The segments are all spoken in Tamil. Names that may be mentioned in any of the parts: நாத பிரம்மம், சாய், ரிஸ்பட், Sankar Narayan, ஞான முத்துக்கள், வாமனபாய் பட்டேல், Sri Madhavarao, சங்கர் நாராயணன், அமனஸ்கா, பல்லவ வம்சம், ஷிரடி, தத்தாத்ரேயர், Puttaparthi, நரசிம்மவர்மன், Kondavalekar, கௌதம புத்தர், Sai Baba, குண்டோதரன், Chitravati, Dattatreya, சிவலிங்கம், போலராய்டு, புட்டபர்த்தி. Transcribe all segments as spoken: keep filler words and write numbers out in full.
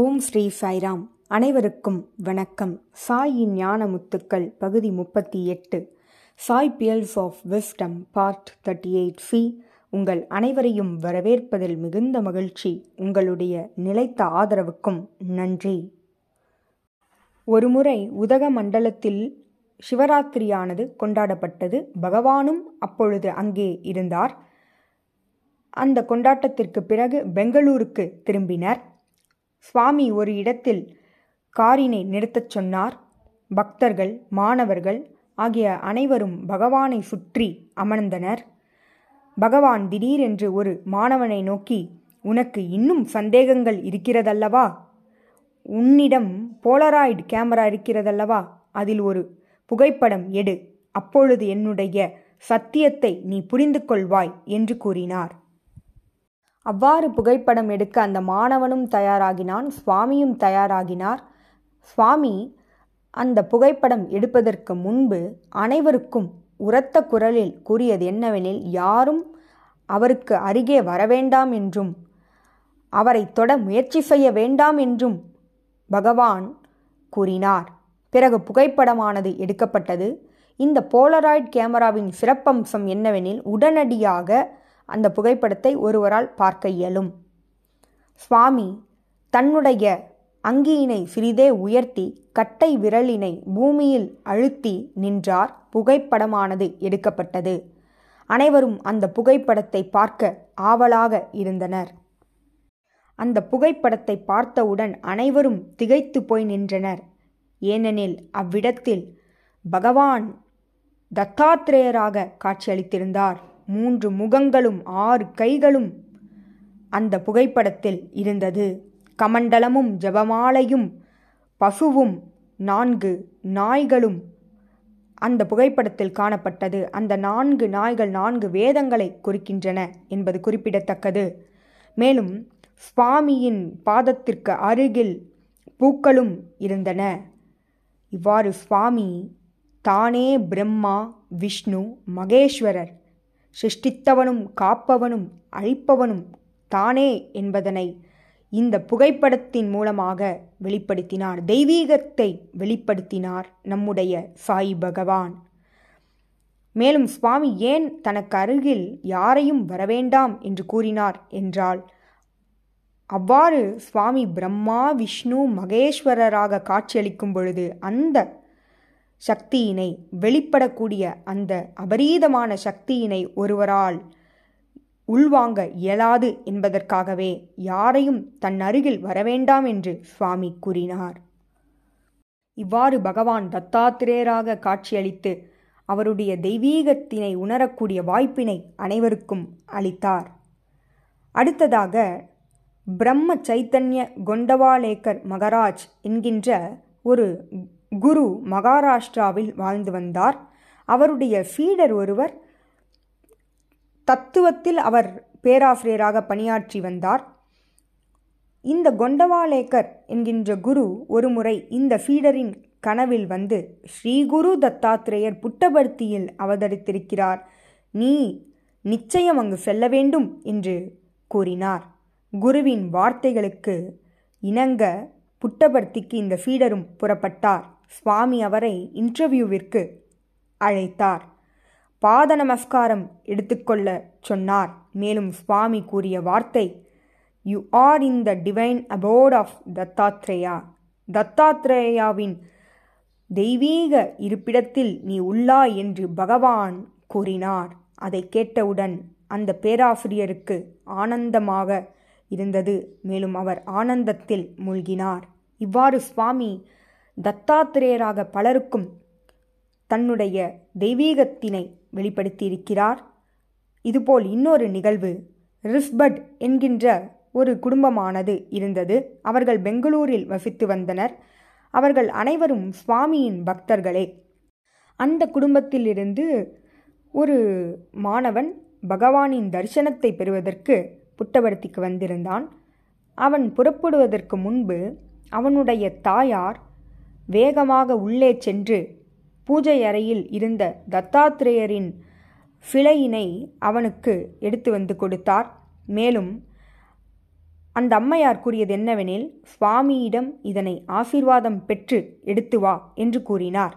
ஓம் ஸ்ரீ சாய்ராம். அனைவருக்கும் வணக்கம். சாயின் ஞான முத்துக்கள் பகுதி முப்பத்தி எட்டு, சாய் pearls of wisdom, part thirty eight C. உங்கள் அனைவரையும் வரவேற்பதில் மிகுந்த மகிழ்ச்சி. உங்களுடைய நிலைத்த ஆதரவுக்கும் நன்றி. ஒருமுறை உதக மண்டலத்தில் சிவராத்திரியானது கொண்டாடப்பட்டது. பகவானும் அப்பொழுது அங்கே இருந்தார். அந்த கொண்டாட்டத்திற்கு பிறகு பெங்களூருக்கு திரும்பினர். சுவாமி ஒரு இடத்தில் காரினை நிறுத்தச் சொன்னார். பக்தர்கள், மாணவர்கள் ஆகிய அனைவரும் பகவானை சுற்றி அமர்ந்தனர். பகவான் திடீரென்று ஒரு மாணவனை நோக்கி, உனக்கு இன்னும் சந்தேகங்கள் இருக்கிறதல்லவா? உன்னிடம் போலராய்டு கேமரா இருக்கிறதல்லவா? அதில் ஒரு புகைப்படம் எடு. அப்பொழுது என்னுடைய சத்தியத்தை நீ புரிந்து கொள்வாய் என்று கூறினார். அவ்வாறு புகைப்படம் எடுக்க அந்த மாணவனும் தயாராகினான், சுவாமியும் தயாராகினார். சுவாமி அந்த புகைப்படம் எடுப்பதற்கு முன்பு அனைவருக்கும் உரத்த குரலில் கூறியது என்னவெனில், யாரும் அவருக்கு அருகே வரவேண்டாம் என்றும் அவரை தொட முயற்சி செய்ய வேண்டாம் என்றும் பகவான் கூறினார். பிறகு புகைப்படமானது எடுக்கப்பட்டது. இந்த போலராய்ட் கேமராவின் சிறப்பம்சம் என்னவெனில், உடனடியாக அந்த புகைப்படத்தை ஒருவரால் பார்க்க இயலும். சுவாமி தன்னுடைய அங்கியினை சிறிதே உயர்த்தி கட்டை விரலினை பூமியில் அழுத்தி நின்றார். புகைப்படமானது எடுக்கப்பட்டது. அனைவரும் அந்த புகைப்படத்தை பார்க்க ஆவலாக இருந்தனர். அந்த புகைப்படத்தை பார்த்தவுடன் அனைவரும் திகைத்து போய் நின்றனர். ஏனெனில் அவ்விடத்தில் பகவான் தத்தாத்ரேயராக காட்சியளித்திருந்தார். மூன்று முகங்களும் ஆறு கைகளும் அந்த புகைப்படத்தில் இருந்தது. கமண்டலமும் ஜபமாலையும் பசுவும் நான்கு நாய்களும் அந்த புகைப்படத்தில் காணப்பட்டது. அந்த நான்கு நாய்கள் நான்கு வேதங்களை குறிக்கின்றன என்பது குறிப்பிடத்தக்கது. மேலும் சுவாமியின் பாதத்திற்கு அருகில் பூக்களும் இருந்தன. இவ்வாறு சுவாமி தானே பிரம்மா, விஷ்ணு, மகேஸ்வரர், சிருஷ்டித்தவனும் காப்பவனும் அழிப்பவனும் தானே என்பதனை இந்த புகைப்படத்தின் மூலமாக வெளிப்படுத்தினார். தெய்வீகத்தை வெளிப்படுத்தினார் நம்முடைய சாய் பகவான். மேலும் சுவாமி ஏன் தனக்கு அருகில் யாரையும் வரவேண்டாம் என்று கூறினார் என்றால், அவ்வாறு சுவாமி பிரம்மா, விஷ்ணு, மகேஸ்வரராக காட்சியளிக்கும் பொழுது அந்த சக்தியினை, வெளிப்படக்கூடிய அந்த அபரீதமான சக்தியினை ஒருவரால் உள்வாங்க இயலாது என்பதற்காகவே யாரையும் தன் அருகில் வரவேண்டாம் என்று சுவாமி கூறினார். இவ்வாறு பகவான் தத்தாத்திரேயராக காட்சியளித்து அவருடைய தெய்வீகத்தினை உணரக்கூடிய வாய்ப்பினை அனைவருக்கும் அளித்தார். அடுத்ததாக பிரம்ம சைத்தன்ய கொண்டவாலேக்கர் மகராஜ் என்கின்ற ஒரு குரு மகாராஷ்டிராவில் வாழ்ந்து வந்தார். அவருடைய சீடர் ஒருவர் தத்துவத்தில் அவர் பேராசிரியராக பணியாற்றி வந்தார். இந்த கொண்டவாலேக்கர் என்கின்ற குரு ஒருமுறை இந்த சீடரின் கனவில் வந்து, ஸ்ரீகுரு தத்தாத்ரேயர் புட்டபர்த்தியில் அவதரித்திருக்கிறார், நீ நிச்சயம் அங்கு செல்ல வேண்டும் என்று கூறினார். குருவின் வார்த்தைகளுக்கு இணங்க புட்டபர்த்திக்கு இந்த சீடரும் புறப்பட்டார். சுவாமி அவரை இன்டர்வியூவிற்கு அழைத்தார். பாத நமஸ்காரம் எடுத்துக்கொள்ள சொன்னார். மேலும் சுவாமி கூறிய வார்த்தை, you are in the divine abode of Dattatreya. தத்தாத்ரேயாவின் தெய்வீக இருப்பிடத்தில் நீ உள்ளாய் என்று பகவான் கூறினார். அதை கேட்டவுடன் அந்த பேராசிரியருக்கு ஆனந்தமாக இருந்தது. மேலும் அவர் ஆனந்தத்தில் மூழ்கினார். இவ்வாறு சுவாமி தத்தாத்திரேயராக பலருக்கும் தன்னுடைய தெய்வீகத்தினை வெளிப்படுத்தியிருக்கிறார். இதுபோல் இன்னொரு நிகழ்வு, ரிஸ்பட் என்கின்ற ஒரு குடும்பமானது இருந்தது. அவர்கள் பெங்களூரில் வசித்து வந்தனர். அவர்கள் அனைவரும் சுவாமியின் பக்தர்களே. அந்த குடும்பத்திலிருந்து ஒரு மாணவன் பகவானின் தரிசனத்தை பெறுவதற்கு புட்டபர்த்திக்கு வந்திருந்தான். அவன் புறப்படுவதற்கு முன்பு அவனுடைய தாயார் வேகமாக உள்ளே சென்று பூஜை அறையில் இருந்த தத்தாத்ரேயரின் சிலையினை அவனுக்கு எடுத்து வந்து கொடுத்தார். மேலும் அந்த அம்மையார் கூறியது என்னவெனில், சுவாமியிடம் இதனை ஆசீர்வாதம் பெற்று எடுத்து வா என்று கூறினார்.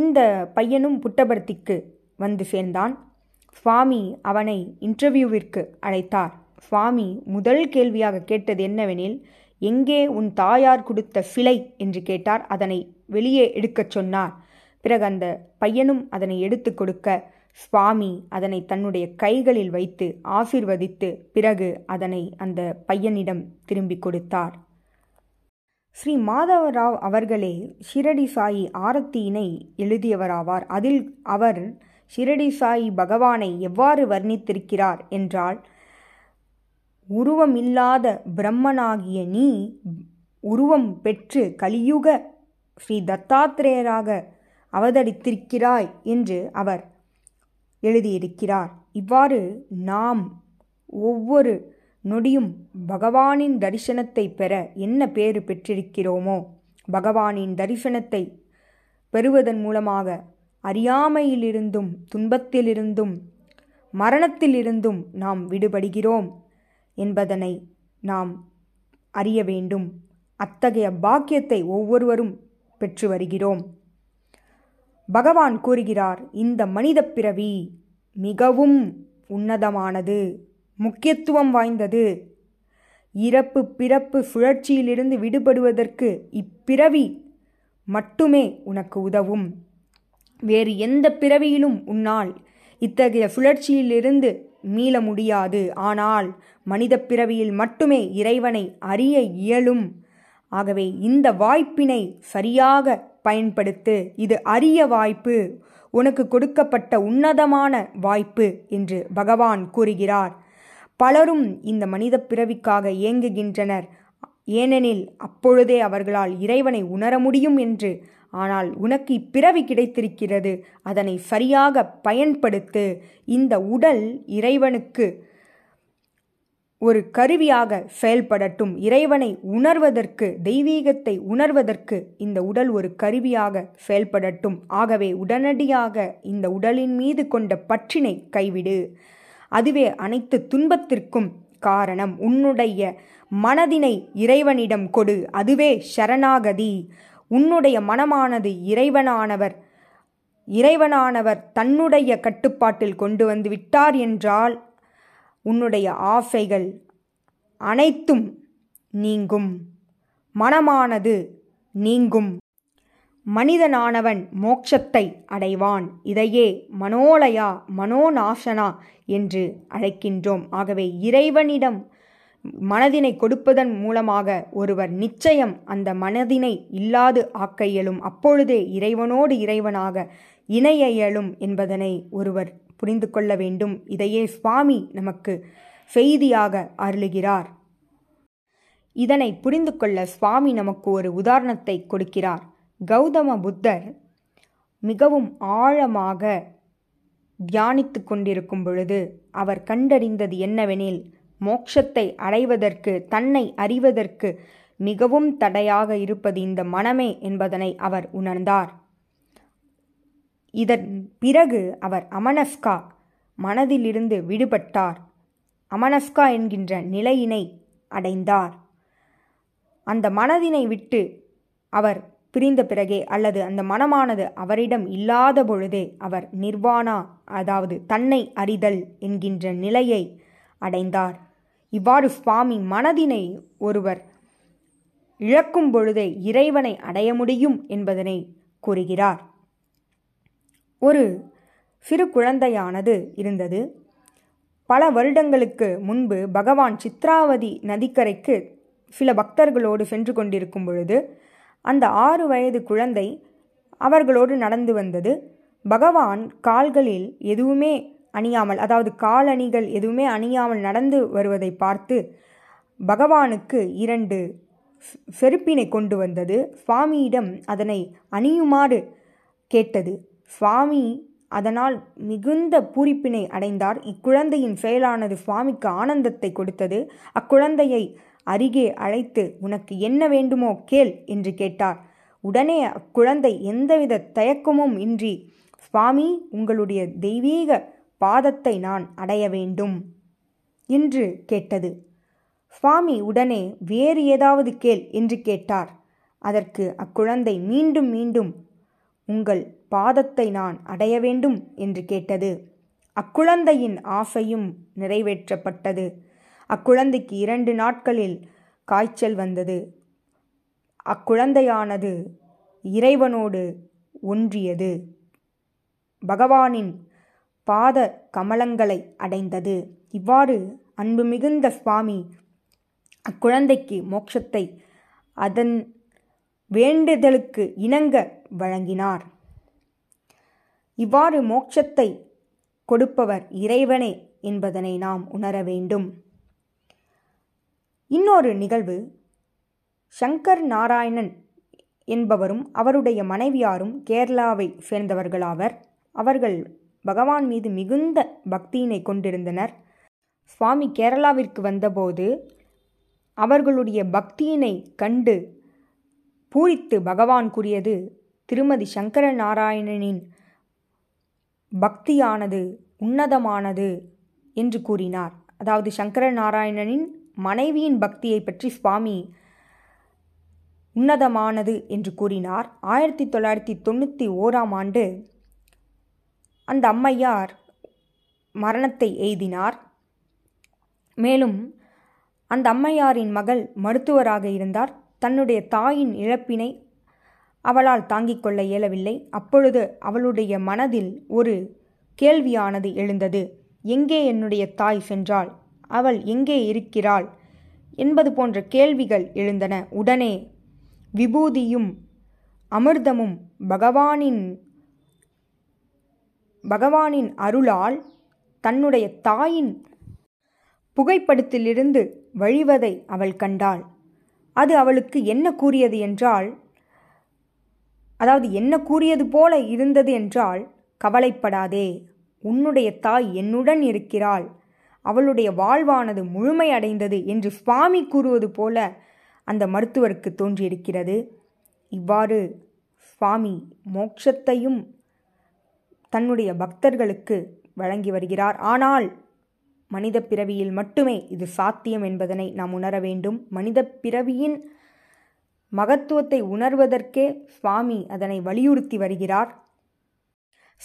இந்த பையனும் புட்டபர்த்திக்கு வந்து சேர்ந்தான். சுவாமி அவனை இன்டர்வியூவிற்கு அழைத்தார். சுவாமி முதல் கேள்வியாக கேட்டது என்னவெனில், எங்கே உன் தாயார் கொடுத்த சிலை என்று கேட்டார். அதனை வெளியே எடுக்கச் சொன்னார். பிறகு அந்த பையனும் அதனை எடுத்து கொடுக்க சுவாமி அதனை தன்னுடைய கைகளில் வைத்து ஆசீர்வதித்து பிறகு அதனை அந்த பையனிடம் திரும்பி கொடுத்தார். ஸ்ரீ மாதவராவ் அவர்களே ஷிரடி சாயி ஆரத்தியினை எழுதியவராவார். அதில் அவர் ஷிரடி சாயி பகவானை எவ்வாறு வர்ணித்திருக்கிறார் என்றால், உருவமில்லாத பிரம்மனாகிய நீ உருவம் பெற்று கலியுக ஸ்ரீ தத்தாத்ரேயராக அவதரித்திருக்கிறாய் என்று அவர் எழுதியிருக்கிறார். இவ்வாறு நாம் ஒவ்வொரு நொடியும் பகவானின் தரிசனத்தை பெற என்ன பேறு பெற்றிருக்கிறோமோ, பகவானின் தரிசனத்தை பெறுவதன் மூலமாக அறியாமையிலிருந்தும் துன்பத்திலிருந்தும் மரணத்திலிருந்தும் நாம் விடுபடுகிறோம் என்பதனை நாம் அறிய வேண்டும். அத்தகைய பாக்கியத்தை ஒவ்வொருவரும் பெற்று வருகிறோம். பகவான் கூறுகிறார், இந்த மனித பிறவி மிகவும் உன்னதமானது, முக்கியத்துவம் வாய்ந்தது. இறப்பு பிறப்பு சுழற்சியிலிருந்து விடுபடுவதற்கு இப்பிறவி மட்டுமே உனக்கு உதவும். வேறு எந்த பிறவியிலும் உன்னால் இத்தகைய சுழற்சியிலிருந்து மீள முடியாது. ஆனால் மனித பிறவியில் மட்டுமே இறைவனை அறிய இயலும். ஆகவே இந்த வாய்ப்பினை சரியாக பயன்படுத்து. இது அரிய வாய்ப்பு, உனக்கு கொடுக்கப்பட்ட உன்னதமான வாய்ப்பு என்று பகவான் கூறுகிறார். பலரும் இந்த மனித பிறவிக்காக ஏங்குகின்றனர். ஏனெனில் அப்பொழுதே அவர்களால் இறைவனை உணர முடியும் என்று. ஆனால் உனக்கு இப்பிறவி கிடைத்திருக்கிறது, அதனை சரியாக பயன்படுத்து. இந்த உடல் இறைவனுக்கு ஒரு கருவியாக செயல்படட்டும். இறைவனை உணர்வதற்கு, தெய்வீகத்தை உணர்வதற்கு இந்த உடல் ஒரு கருவியாக செயல்படட்டும். ஆகவே உடனடியாக இந்த உடலின் மீது கொண்ட பற்றினை கைவிடு. அதுவே அனைத்து துன்பத்திற்கும் காரணம். உன்னுடைய மனதினை இறைவனிடம் கொடு, அதுவே சரணாகதி. உன்னுடைய மனமானது இறைவனானவர் இறைவனானவர் தன்னுடைய கட்டுப்பாட்டில் கொண்டு வந்து விட்டார் என்றால் உன்னுடைய ஆசைகள் அனைத்தும் நீங்கும், மனமானது நீங்கும். மனிதனானவன் மோட்சத்தை அடைவான். இதையே மனோலயா மனோநாசனா என்று அழைக்கின்றோம். ஆகவே இறைவனிடம் மனதினை கொடுப்பதன் மூலமாக ஒருவர் நிச்சயம் அந்த மனதினை இல்லாது ஆக்க இயலும். அப்பொழுதே இறைவனோடு இறைவனாக இணைய இயலும் என்பதனை ஒருவர் புரிந்து கொள்ள வேண்டும். இதையே சுவாமி நமக்கு செய்தியாக அருளுகிறார். இதனை புரிந்து கொள்ள சுவாமி நமக்கு ஒரு உதாரணத்தை கொடுக்கிறார். கௌதம புத்தர் மிகவும் ஆழமாக தியானித்து கொண்டிருக்கும் பொழுது அவர் கண்டறிந்தது என்னவெனில், மோட்சத்தை அடைவதற்கு, தன்னை அறிவதற்கு மிகவும் தடையாக இருப்பது இந்த மனமே என்பதனை அவர் உணர்ந்தார். இதன் பிறகு அவர் அமனஸ்கா மனதிலிருந்து விடுபட்டார். அமனஸ்கா என்கின்ற நிலையினை அடைந்தார். அந்த மனதினை விட்டு அவர் பிரிந்த பிறகே, அல்லது அந்த மனமானது அவரிடம் இல்லாத பொழுதே அவர் நிர்வாணா, அதாவது தன்னை அறிதல் என்கின்ற நிலையை அடைந்தார். இவ்வாறு சுவாமி மனதினை ஒருவர் இழக்கும் பொழுதே இறைவனை அடைய முடியும் என்பதனை கூறுகிறார். ஒரு சிறு குழந்தையானது இருந்தது. பல வருடங்களுக்கு முன்பு பகவான் சித்ராவதி நதிக்கரைக்கு சில பக்தர்களோடு சென்று கொண்டிருக்கும் பொழுது அந்த ஆறு வயது குழந்தை அவர்களோடு நடந்து வந்தது. பகவான் கால்களில் எதுவுமே அணியாமல், அதாவது காலணிகள் எதுவுமே அணியாமல் நடந்து வருவதை பார்த்து பகவானுக்கு இரண்டு செருப்பினை கொண்டு வந்தது. சுவாமியிடம் அதனை அணியுமாறு கேட்டது. சுவாமி அதனால் மிகுந்த பூரிப்பினை அடைந்தார். இக்குழந்தையின் செயலானது சுவாமிக்கு ஆனந்தத்தை கொடுத்தது. அக்குழந்தையை அருகே அழைத்து, உனக்கு என்ன வேண்டுமோ கேள் என்று கேட்டார். உடனே அக்குழந்தை எந்தவித தயக்கமும் இன்றி, சுவாமி உங்களுடைய தெய்வீக பாதத்தை நான் அடைய வேண்டும் என்று கேட்டது. சுவாமி உடனே வேறு ஏதாவது கேள் என்று கேட்டார். அதற்கு அக்குழந்தை மீண்டும் மீண்டும் உங்கள் பாதத்தை நான் அடைய வேண்டும் என்று கேட்டது. அக்குழந்தையின் ஆசையும் நிறைவேற்றப்பட்டது. அக்குழந்தைக்கு இரண்டு நாட்களில் காய்ச்சல் வந்தது. அக்குழந்தையானது இறைவனோடு ஒன்றியது. பகவானின் பாத கமலங்களை அடைந்தது. இவ்வாறு அன்பு மிகுந்த சுவாமி அக்குழந்தைக்கு மோட்சத்தை அதன் வேண்டுதலுக்கு இணங்க வழங்கினார். இவ்வாறு மோட்சத்தை கொடுப்பவர் இறைவனே என்பதனை நாம் உணர வேண்டும். இன்னொரு நிகழ்வு, சங்கர் நாராயணன் என்பவரும் அவருடைய மனைவியாரும் கேரளாவை சேர்ந்தவர்களாவர். அவர்கள் பகவான் மீது மிகுந்த பக்தியினை கொண்டிருந்தனர். சுவாமி கேரளாவிற்கு வந்தபோது அவர்களுடைய பக்தியினை கண்டு பூரித்து பகவான் கூறியது, திருமதி சங்கர நாராயணனின் பக்தியானது உன்னதமானது என்று கூறினார். அதாவது சங்கர நாராயணனின் மனைவியின் பக்தியை பற்றி சுவாமி உன்னதமானது என்று கூறினார். ஆயிரத்தி தொள்ளாயிரத்தி தொண்ணூற்றி ஓராம் ஆண்டு அந்த அம்மையார் மரணத்தை எய்தினார். மேலும் அந்த அம்மையாரின் மகள் மருத்துவராக இருந்தார். தன்னுடைய தாயின் இழப்பினை அவளால் தாங்கிக் கொள்ள இயலவில்லை. அப்பொழுது அவளுடைய மனதில் ஒரு கேள்வியானது எழுந்தது. எங்கே என்னுடைய தாய் சென்றாள்? அவள் எங்கே இருக்கிறாள் என்பது போன்ற கேள்விகள் எழுந்தன. உடனே விபூதியும் அமிர்தமும் பகவானின் பகவானின் அருளால் தன்னுடைய தாயின் புகைப்படத்திலிருந்து வழிவதை அவள் கண்டாள். அது அவளுக்கு என்ன கூறியது என்றால், அதாவது என்ன கூறியது போல இருந்தது என்றால், கவலைப்படாதே, உன்னுடைய தாய் என்னுடன் இருக்கிறாள், அவளுடைய வாழ்வானது முழுமையடைந்தது என்று சுவாமி கூறுவது போல அந்த மருத்துவருக்கு தோன்றியிருக்கிறது. இவ்வாறு சுவாமி மோட்சத்தையும் தன்னுடைய பக்தர்களுக்கு வழங்கி வருகிறார். ஆனால் மனித பிறவியில் மட்டுமே இது சாத்தியம் என்பதனை நாம் உணர வேண்டும். மனித பிறவியின் மகத்துவத்தை உணர்வதற்கே சுவாமி அதனை வலியுறுத்தி வருகிறார்.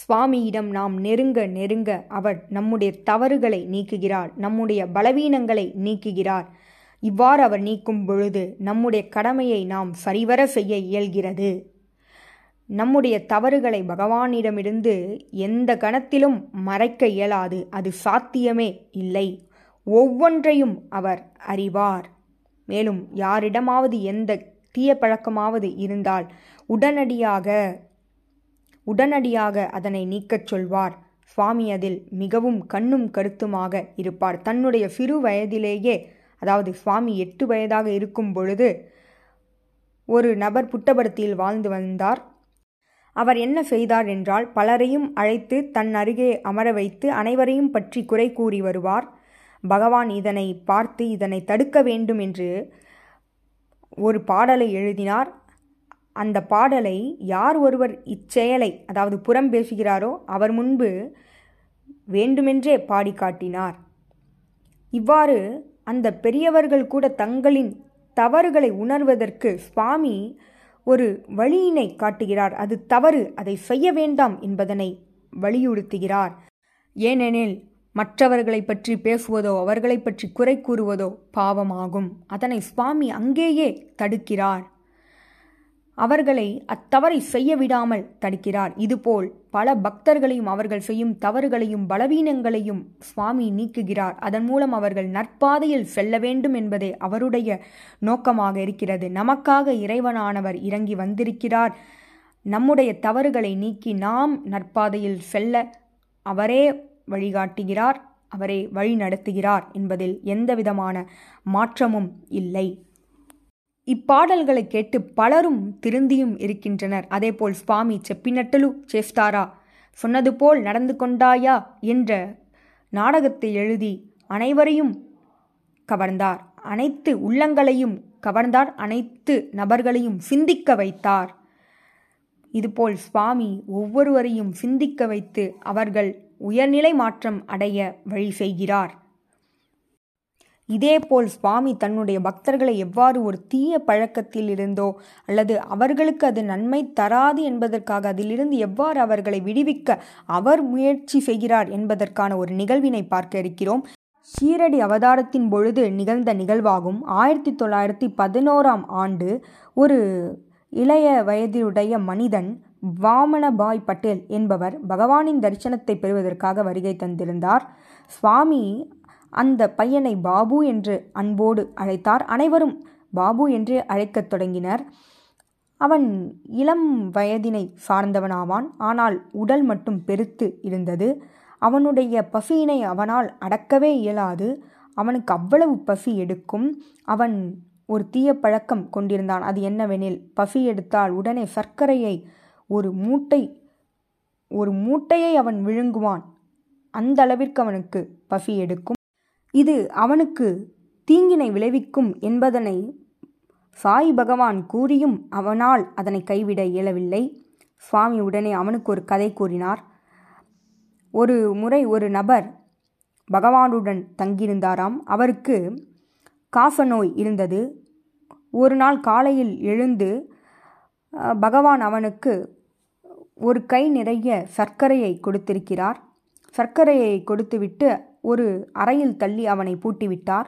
சுவாமியிடம் நாம் நெருங்க நெருங்க அவர் நம்முடைய தவறுகளை நீக்குகிறார், நம்முடைய பலவீனங்களை நீக்குகிறார். இவ்வாறு அவர் நீக்கும் பொழுது நம்முடைய கடமையை நாம் சரிவர செய்ய இயல்கிறது. நம்முடைய தவறுகளை பகவானிடமிருந்து எந்த கணத்திலும் மறைக்க இயலாது, அது சாத்தியமே இல்லை. ஒவ்வொன்றையும் அவர் அறிவார். மேலும் யாரிடமாவது எந்த தீய பழக்கமாவது இருந்தால் உடனடியாக உடனடியாக அதனை நீக்கச் சொல்வார். சுவாமி அதில் மிகவும் கண்ணும் கருத்துமாக இருப்பார். தன்னுடைய சிறு வயதிலேயே, அதாவது சுவாமி எட்டு வயதாக இருக்கும் பொழுது ஒரு நபர் புட்டபர்த்தியில் வாழ்ந்து வந்தார். அவர் என்ன செய்தார் என்றால், பலரையும் அழைத்து தன் அருகே அமர வைத்து அனைவரையும் பற்றி குறை கூறி வருவார். பகவான் இதனை பார்த்து இதனை தடுக்க வேண்டும் என்று ஒரு பாடலை எழுதினார். அந்த பாடலை யார் ஒருவர் இச்செயலை, அதாவது புறம் பேசுகிறாரோ அவர் முன்பு வேண்டுமென்றே பாடி காட்டினார். இவ்வாறு அந்த பெரியவர்கள் கூட தங்களின் தவறுகளை உணர்வதற்கு சுவாமி ஒரு வழியினை காட்டுகிறார். அது தவறு, அதை செய்ய வேண்டாம் என்பதனை வலியுறுத்துகிறார். ஏனெனில் மற்றவர்களை பற்றி பேசுவதோ அவர்களை பற்றி குறை கூறுவதோ பாவமாகும். அதனை சுவாமி அங்கேயே தடுக்கிறார். அவர்களை அத்தவறை செய்ய விடாமல் தடுக்கிறார். இதுபோல் பல பக்தர்களையும் அவர்கள் செய்யும் தவறுகளையும் பலவீனங்களையும் சுவாமி நீக்குகிறார். அதன் மூலம் அவர்கள் நற்பாதையில் செல்ல வேண்டும் என்பதே அவருடைய நோக்கமாக இருக்கிறது. நமக்காக இறைவனானவர் இறங்கி வந்திருக்கிறார். நம்முடைய தவறுகளை நீக்கி நாம் நற்பாதையில் செல்ல அவரே வழிகாட்டுகிறார், அவரே வழி நடத்துகிறார் என்பதில் எந்தவிதமான மாற்றமும் இல்லை. இப்பாடல்களை கேட்டு பலரும் திருந்தியும் இருக்கின்றனர். அதேபோல் சுவாமி செப்பினட்டலு சேஸ்தாரா, சொன்னது போல் நடந்து கொண்டாயா என்ற நாடகத்தை எழுதி அனைவரையும் கவர்ந்தார். அனைத்து உள்ளங்களையும் கவர்ந்தார். அனைத்து நபர்களையும் சிந்திக்க வைத்தார். இதுபோல் சுவாமி ஒவ்வொருவரையும் சிந்திக்க வைத்து அவர்கள் உயர்நிலை மாற்றம் அடைய வழி செய்கிறார். இதேபோல் சுவாமி தன்னுடைய பக்தர்களை எவ்வாறு ஒரு தீய பழக்கத்தில் இருந்தோ அல்லது அவர்களுக்கு அது நன்மை தராது என்பதற்காக அதிலிருந்து எவ்வாறு அவர்களை விடுவிக்க அவர் முயற்சி செய்கிறார் என்பதற்கான ஒரு நிகழ்வினை பார்க்க இருக்கிறோம். ஷீரடி அவதாரத்தின் பொழுது நிகழ்ந்த நிகழ்வாகும். ஆயிரத்தி தொள்ளாயிரத்தி பதினோராம் ஆண்டு ஒரு இளைய வயதிலுடைய மனிதன் வாமனபாய் பட்டேல் என்பவர் பகவானின் தரிசனத்தை பெறுவதற்காக வருகை தந்திருந்தார். சுவாமி அந்த பையனை பாபு என்று அன்போடு அழைத்தார். அனைவரும் பாபு என்று அழைக்கத் தொடங்கினர். அவன் இளம் வயதினை சார்ந்தவனாவான், ஆனால் உடல் மட்டும் பெருத்து இருந்தது. அவனுடைய பசியினை அவனால் அடக்கவே இயலாது. அவனுக்கு அவ்வளவு பசி எடுக்கும். அவன் ஒரு தீய பழக்கம் கொண்டிருந்தான். அது என்னவெனில், பசி எடுத்தால் உடனே சர்க்கரையை ஒரு மூட்டை ஒரு மூட்டையை அவன் விழுங்குவான். அந்த அளவிற்கு அவனுக்கு பசி எடுக்கும். இது அவனுக்கு தீங்கினை விளைவிக்கும் என்பதனை சாய் பகவான் கூறியும் அவனால் அதனை கைவிட இயலவில்லை. சுவாமி உடனே அவனுக்கு ஒரு கதை கூறினார். ஒரு முறை ஒரு நபர் பகவானுடன் தங்கியிருந்தாராம். அவருக்கு காச நோய் இருந்தது. ஒரு நாள் காலையில் எழுந்து பகவான் அவனுக்கு ஒரு கை நிறைய சர்க்கரையை கொடுத்திருக்கிறார். சர்க்கரையை கொடுத்துவிட்டு ஒரு அறையில் தள்ளி அவனை பூட்டிவிட்டார்.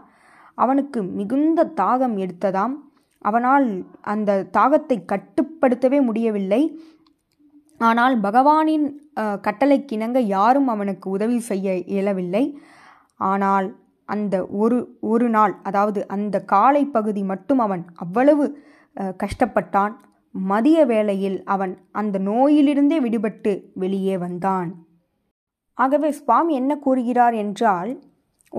அவனுக்கு மிகுந்த தாகம் எடுத்ததாம். அவனால் அந்த தாகத்தை கட்டுப்படுத்தவே முடியவில்லை. ஆனால் பகவானின் கட்டளைக்கிணங்க யாரும் அவனுக்கு உதவி செய்ய இயலவில்லை. ஆனால் அந்த ஒரு ஒரு நாள் அதாவது அந்த காலை பகுதி மட்டும் அவன் அவ்வளவு கஷ்டப்பட்டான். மதிய வேளையில் அவன் அந்த நோயிலிருந்தே விடுபட்டு வெளியே வந்தான். ஆகவே சுவாமி என்ன கூறுகிறார் என்றால்,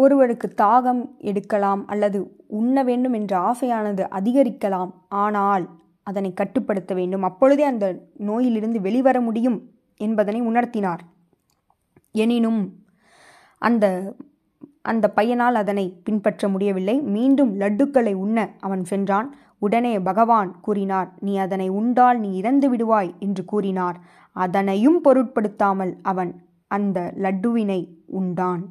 ஒருவருக்கு தாகம் எடுக்கலாம் அல்லது உண்ண வேண்டும் என்ற ஆசையானது அதிகரிக்கலாம், ஆனால் அதனை கட்டுப்படுத்த வேண்டும். அப்பொழுதே அந்த நோயிலிருந்து வெளிவர முடியும் என்பதனை உணர்த்தினார். எனினும் அந்த அந்த பையனால் அதனை பின்பற்ற முடியவில்லை. மீண்டும் லட்டுக்களை உண்ண அவன் சென்றான். உடனே பகவான் கூறினார், நீ அதனை உண்டால் நீ இறந்து விடுவாய் என்று கூறினார். அதனையும் பொருட்படுத்தாமல் அவன் அந்த லட்டுவினை உண்டான்.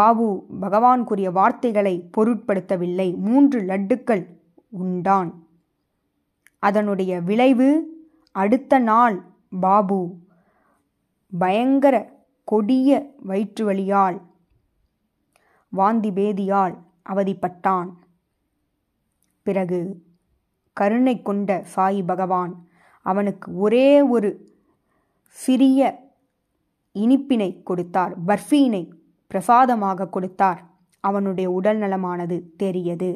பாபு பகவான் கூறிய வார்த்தைகளை பொருட்படுத்தவில்லை. மூன்று லட்டுக்கள் உண்டான். அதனுடைய விளைவு, அடுத்த நாள் பாபு பயங்கர கொடிய வயிற்று வலியால் வாந்தி பேதியால் அவதிப்பட்டான். பிறகு கருணை கொண்ட சாய் பகவான் அவனுக்கு ஒரே ஒரு சிறிய இனிப்பினை கொடுத்தார். பர்ஃபீனை பிரசாதமாக கொடுத்தார். அவனுடைய உடல் நலமானது தெரியது.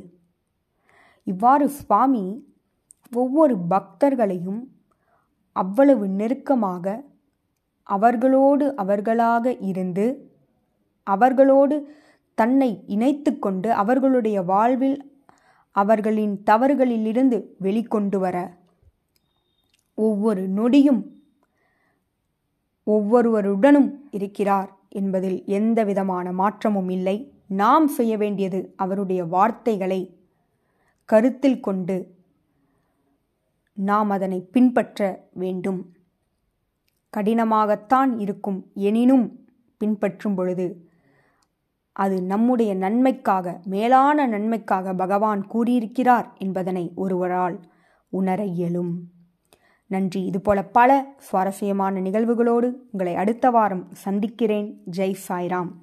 இவ்வாறு சுவாமி ஒவ்வொரு பக்தர்களையும் அவ்வளவு நெருக்கமாக அவர்களோடு அவர்களாக இருந்து அவர்களோடு தன்னை இணைத்து கொண்டு அவர்களுடைய வாழ்வில் அவர்களின் தவறுகளிலிருந்து வெளிக்கொண்டு வர ஒவ்வொரு நொடியும் ஒவ்வொருவருடனும் இருக்கிறார் என்பதில் எந்த விதமான மாற்றமும் இல்லை. நாம் செய்ய வேண்டியது அவருடைய வார்த்தைகளை கருத்தில் கொண்டு நாம் அதனை பின்பற்ற வேண்டும். கடினமாகத்தான் இருக்கும். எனினும் பின்பற்றும் பொழுது அது நம்முடைய நன்மைக்காக, மேலான நன்மைக்காக பகவான் கூறியிருக்கிறார் என்பதனை ஒருவரால் உணர இயலும். நன்றி. இதுபோல பல சுவாரஸ்யமான நிகழ்வுகளோடு உங்களை அடுத்த வாரம் சந்திக்கிறேன். ஜெய் சாய்ராம்.